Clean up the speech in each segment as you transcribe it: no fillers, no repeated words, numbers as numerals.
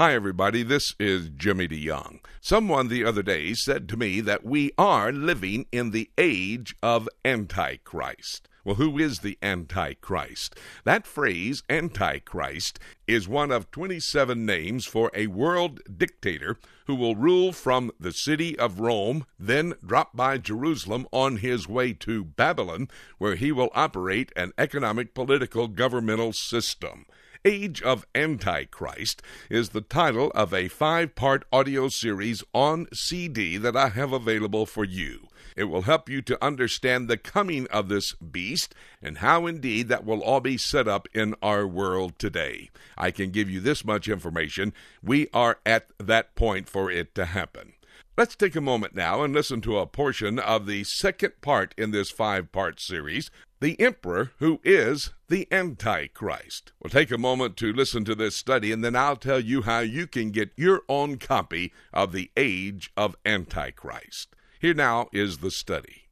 Hi, everybody. This is Jimmy DeYoung. Someone the other day said to me that we are living in the age of Antichrist. Well, who is the Antichrist? That phrase, Antichrist, is one of 27 names for a world dictator who will rule from the city of Rome, then drop by Jerusalem on his way to Babylon, where he will operate an economic, political, governmental system. Age of Antichrist is the title of a 5-part audio series on CD that I have available for you. It will help you to understand the coming of this beast and how indeed that will all be set up in our world today. I can give you this much information. We are at that point for it to happen. Let's take a moment now and listen to a portion of the second part in this 5-part series, The Emperor Who Is the Antichrist. We'll take a moment to listen to this study, and then I'll tell you how you can get your own copy of The Age of Antichrist. Here now is the study.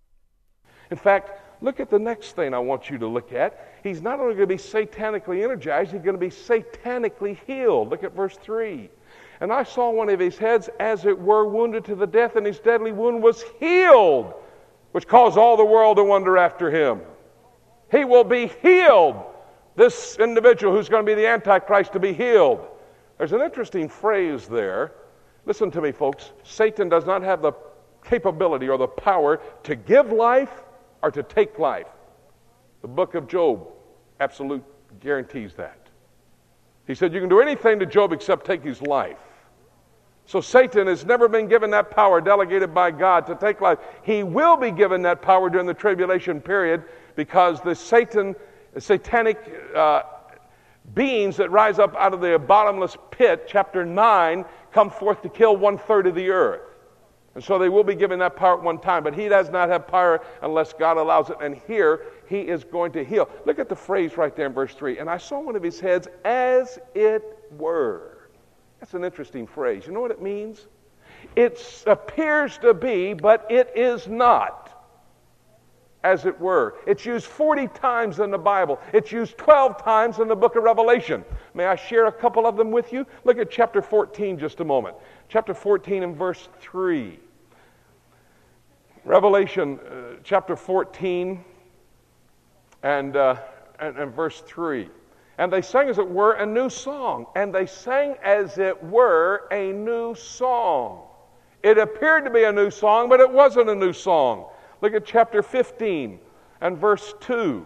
In fact, look at the next thing I want you to look at. He's not only going to be satanically energized, he's going to be satanically healed. Look at verse 3. And I saw one of his heads, as it were, wounded to the death, and his deadly wound was healed, which caused all the world to wonder after him. He will be healed. This individual who's going to be the Antichrist to be healed. There's an interesting phrase there. Listen to me, folks. Satan does not have the capability or the power to give life or to take life. The book of Job absolutely guarantees that. He said you can do anything to Job except take his life. So Satan has never been given that power delegated by God to take life. He will be given that power during the tribulation period because the satanic beings that rise up out of the bottomless pit, chapter 9, come forth to kill 1/3 of the earth. And so they will be given that power at one time, but he does not have power unless God allows it. And here he is going to heal. Look at the phrase right there in verse 3. And I saw one of his heads, as it were. That's an interesting phrase. You know what it means? It appears to be, but it is not, as it were. It's used 40 times in the Bible. It's used 12 times in the book of Revelation. May I share a couple of them with you? Look at chapter 14 just a moment. Chapter 14 and verse 3. Revelation chapter 14 and verse 3. And they sang, as it were, a new song. And they sang, as it were, a new song. It appeared to be a new song, but it wasn't a new song. Look at chapter 15 and verse 2.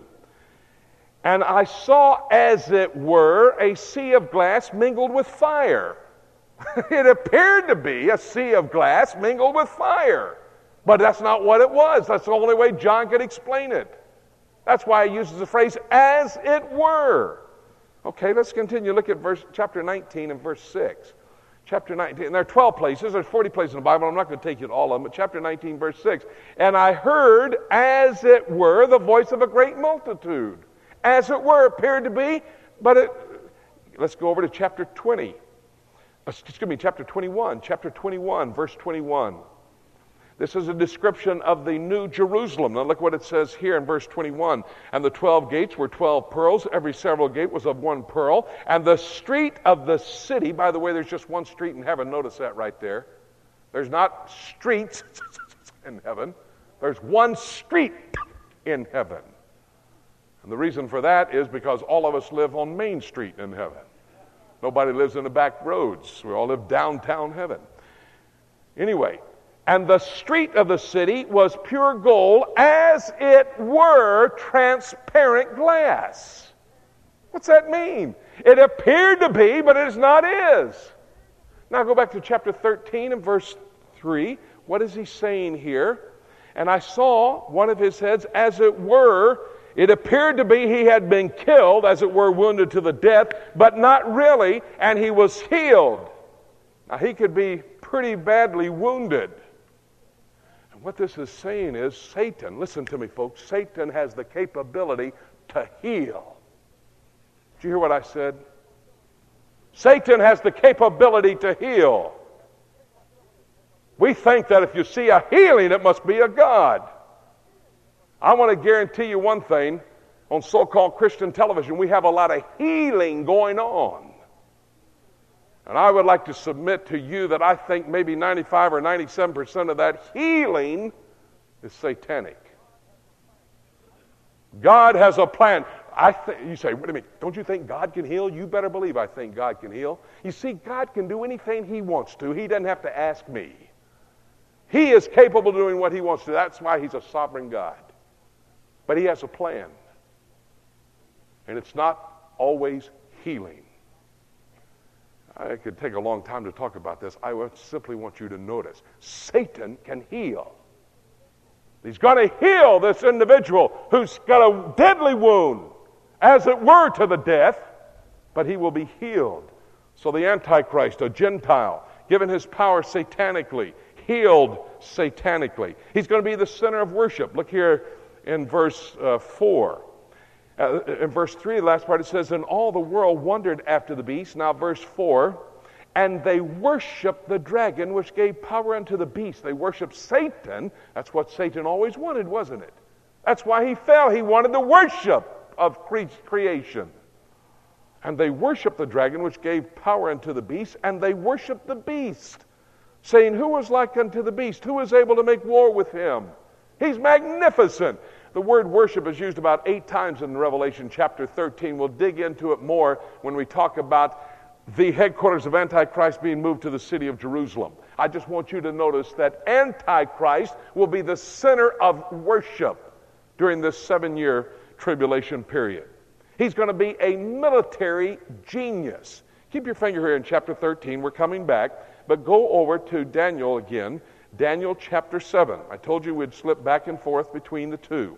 And I saw, as it were, a sea of glass mingled with fire. It appeared to be a sea of glass mingled with fire. But that's not what it was. That's the only way John could explain it. That's why he uses the phrase, as it were. Okay, let's continue. Look at chapter 19 and verse 6. Chapter 19, and there are 12 places. There's 40 places in the Bible. I'm not going to take you to all of them, but chapter 19, verse 6. And I heard, as it were, the voice of a great multitude. As it were, appeared to be, but it... Let's go over to chapter 20. Excuse me, chapter 21. Chapter 21, verse 21. This is a description of the new Jerusalem. Now look what it says here in verse 21. And the 12 gates were 12 pearls. Every several gate was of one pearl. And the street of the city, by the way, there's just one street in heaven. Notice that right there. There's not streets in heaven. There's one street in heaven. And the reason for that is because all of us live on Main Street in heaven. Nobody lives in the back roads. We all live downtown heaven. Anyway. And the street of the city was pure gold, as it were transparent glass. What's that mean? It appeared to be, but it is not is. Now go back to chapter 13 and verse 3. What is he saying here? And I saw one of his heads, as it were, it appeared to be he had been killed, as it were wounded to the death, but not really, and he was healed. Now he could be pretty badly wounded. What this is saying is Satan, listen to me folks, Satan has the capability to heal. Did you hear what I said? Satan has the capability to heal. We think that if you see a healing, it must be a God. I want to guarantee you one thing, on so-called Christian television, we have a lot of healing going on. And I would like to submit to you that I think maybe 95 or 97% of that healing is satanic. God has a plan. You say, wait a minute, don't you think God can heal? You better believe I think God can heal. You see, God can do anything he wants to. He doesn't have to ask me. He is capable of doing what he wants to. That's why he's a sovereign God. But he has a plan. And it's not always healing. I could take a long time to talk about this. I would simply want you to notice Satan can heal. He's going to heal this individual who's got a deadly wound, as it were, to the death, but he will be healed. So the Antichrist, a Gentile, given his power satanically, healed satanically. He's going to be the center of worship. Look here in verse 4. In verse 3, the last part, it says, and all the world wondered after the beast. Now verse 4, and they worshiped the dragon, which gave power unto the beast. They worshiped Satan. That's what Satan always wanted, wasn't it? That's why he fell. He wanted the worship of creation. And they worshiped the dragon, which gave power unto the beast, and they worshiped the beast, saying, who is like unto the beast? Who is able to make war with him? He's magnificent. The word worship is used about 8 times in Revelation chapter 13. We'll dig into it more when we talk about the headquarters of Antichrist being moved to the city of Jerusalem. I just want you to notice that Antichrist will be the center of worship during this 7-year tribulation period. He's going to be a military genius. Keep your finger here in chapter 13. We're coming back, but go over to Daniel again. Daniel chapter 7. I told you we'd slip back and forth between the two.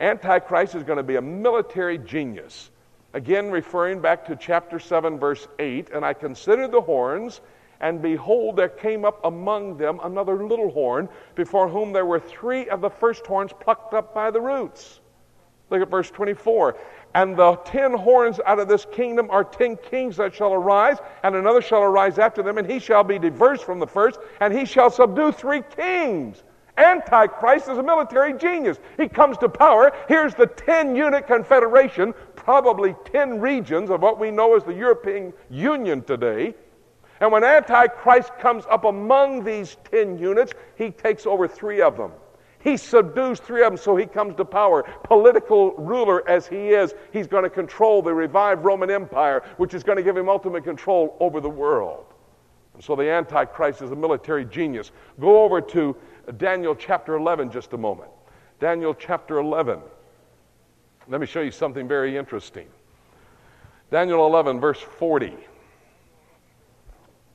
Antichrist is going to be a military genius. Again, referring back to chapter 7, verse 8, and I considered the horns, and behold, there came up among them another little horn, before whom there were 3 of the first horns plucked up by the roots. Look at verse 24. And the 10 horns out of this kingdom are 10 kings that shall arise, and another shall arise after them, and he shall be diverse from the first, and he shall subdue 3 kings. Antichrist is a military genius. He comes to power. Here's the 10-unit confederation, probably 10 regions of what we know as the European Union today. And when Antichrist comes up among these 10 units, he takes over 3 of them. He subdues 3 of them, so he comes to power. Political ruler as he is, he's going to control the revived Roman Empire, which is going to give him ultimate control over the world. And so the Antichrist is a military genius. Go over to Daniel chapter 11 just a moment. Daniel chapter 11. Let me show you something very interesting. Daniel 11, verse 40.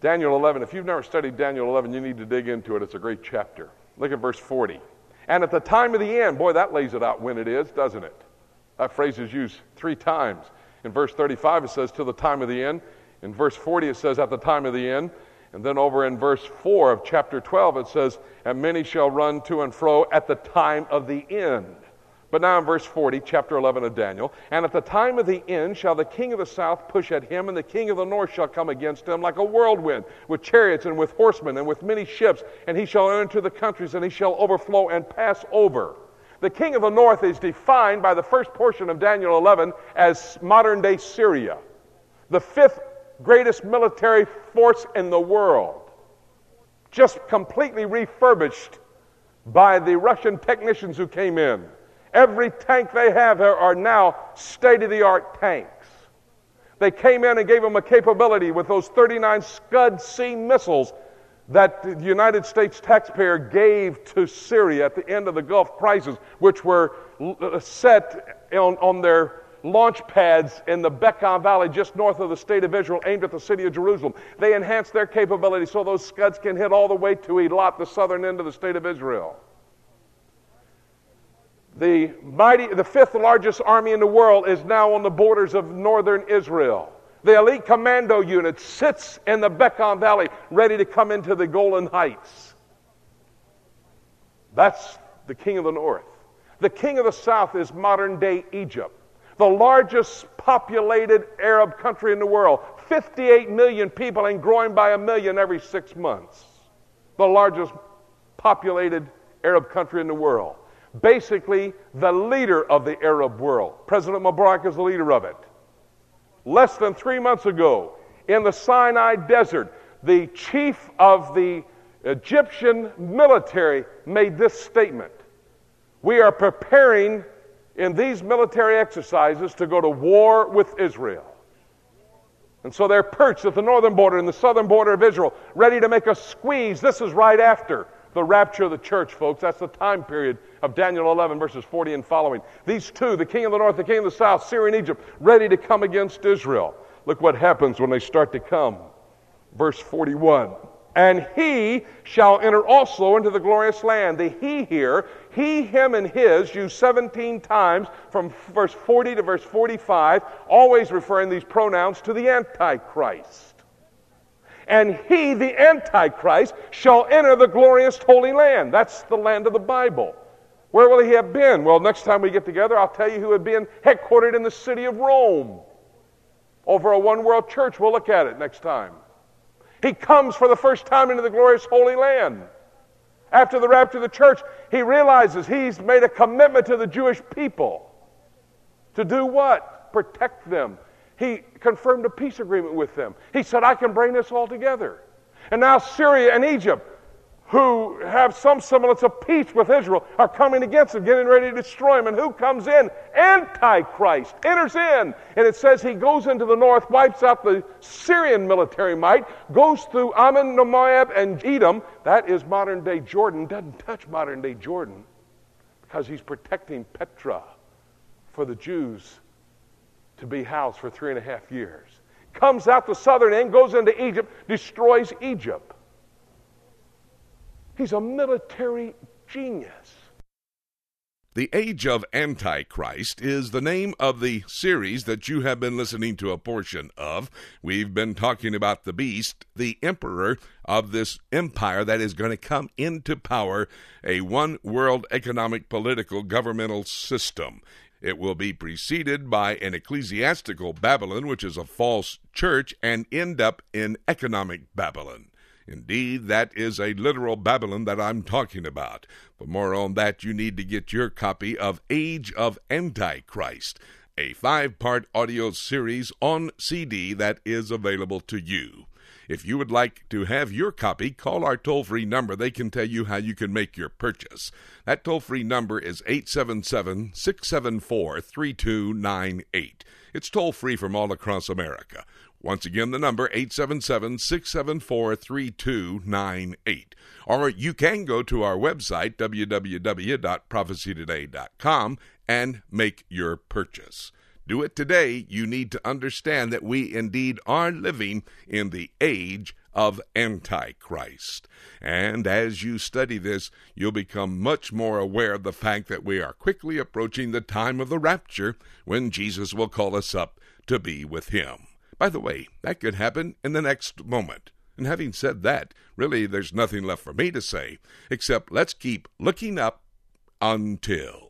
Daniel 11, if you've never studied Daniel 11, you need to dig into it. It's a great chapter. Look at verse 40. And at the time of the end, boy, that lays it out when it is, doesn't it? That phrase is used 3 times. In verse 35, it says, to the time of the end. In verse 40, it says, at the time of the end. And then over in verse 4 of chapter 12, it says, and many shall run to and fro at the time of the end. But now in verse 40, chapter 11 of Daniel, and at the time of the end shall the king of the south push at him, and the king of the north shall come against him like a whirlwind, with chariots and with horsemen and with many ships, and he shall enter the countries, and he shall overflow and pass over. The king of the north is defined by the first portion of Daniel 11 as modern-day Syria, the 5th greatest military force in the world, just completely refurbished by the Russian technicians who came in. Every tank they have there are now state-of-the-art tanks. They came in and gave them a capability with those 39 Scud C missiles that the United States taxpayer gave to Syria at the end of the Gulf crisis, which were set on their launch pads in the Bekaa Valley just north of the state of Israel, aimed at the city of Jerusalem. They enhanced their capability so those Scuds can hit all the way to Eilat, the southern end of the state of Israel. The 5th largest army in the world is now on the borders of northern Israel. The elite commando unit sits in the Bekaa Valley, ready to come into the Golan Heights. That's the king of the north. The king of the south is modern-day Egypt, the largest populated Arab country in the world. 58 million people and growing by 1 million every 6 months. The largest populated Arab country in the world. Basically, the leader of the Arab world. President Mubarak is the leader of it. Less than 3 months ago, in the Sinai Desert, the chief of the Egyptian military made this statement: we are preparing in these military exercises to go to war with Israel. And so they're perched at the northern border and the southern border of Israel, ready to make a squeeze. This is right after the rapture of the church, folks. That's the time period of Daniel 11, verses 40 and following. These two, the king of the north, the king of the south, Syria and Egypt, ready to come against Israel. Look what happens when they start to come. Verse 41. And he shall enter also into the glorious land. The he here, he, him, and his, used 17 times from verse 40 to verse 45, always referring these pronouns to the Antichrist. And he, the Antichrist, shall enter the glorious holy land. That's the land of the Bible. Where will he have been? Well, next time we get together, I'll tell you who had been headquartered in the city of Rome. Over a one-world church, we'll look at it next time. He comes for the first time into the glorious holy land. After the rapture of the church, he realizes he's made a commitment to the Jewish people. To do what? Protect them. He confirmed a peace agreement with them. He said, I can bring this all together. And now Syria and Egypt, who have some semblance of peace with Israel, are coming against him, getting ready to destroy him. And who comes in? Antichrist enters in. And it says he goes into the north, wipes out the Syrian military might, goes through Ammon, Moab, and Edom. That is modern-day Jordan. Doesn't touch modern-day Jordan because he's protecting Petra for the Jews to be housed for 3.5 years. Comes out the southern end, goes into Egypt, destroys Egypt. He's a military genius. The Age of Antichrist is the name of the series that you have been listening to a portion of. We've been talking about the beast, the emperor of this empire that is going to come into power, a one-world economic, political, governmental system. It will be preceded by an ecclesiastical Babylon, which is a false church, and end up in economic Babylon. Indeed, that is a literal Babylon that I'm talking about. For more on that, you need to get your copy of Age of Antichrist, a 5-part audio series on CD that is available to you. If you would like to have your copy, call our toll-free number. They can tell you how you can make your purchase. That toll-free number is 877-674-3298. It's toll-free from all across America. Once again, the number, 877-674-3298. Or you can go to our website, www.prophecytoday.com, and make your purchase. Do it today. You need to understand that we indeed are living in the age of Antichrist. And as you study this, you'll become much more aware of the fact that we are quickly approaching the time of the rapture when Jesus will call us up to be with him. By the way, that could happen in the next moment. And having said that, really there's nothing left for me to say, except let's keep looking up until...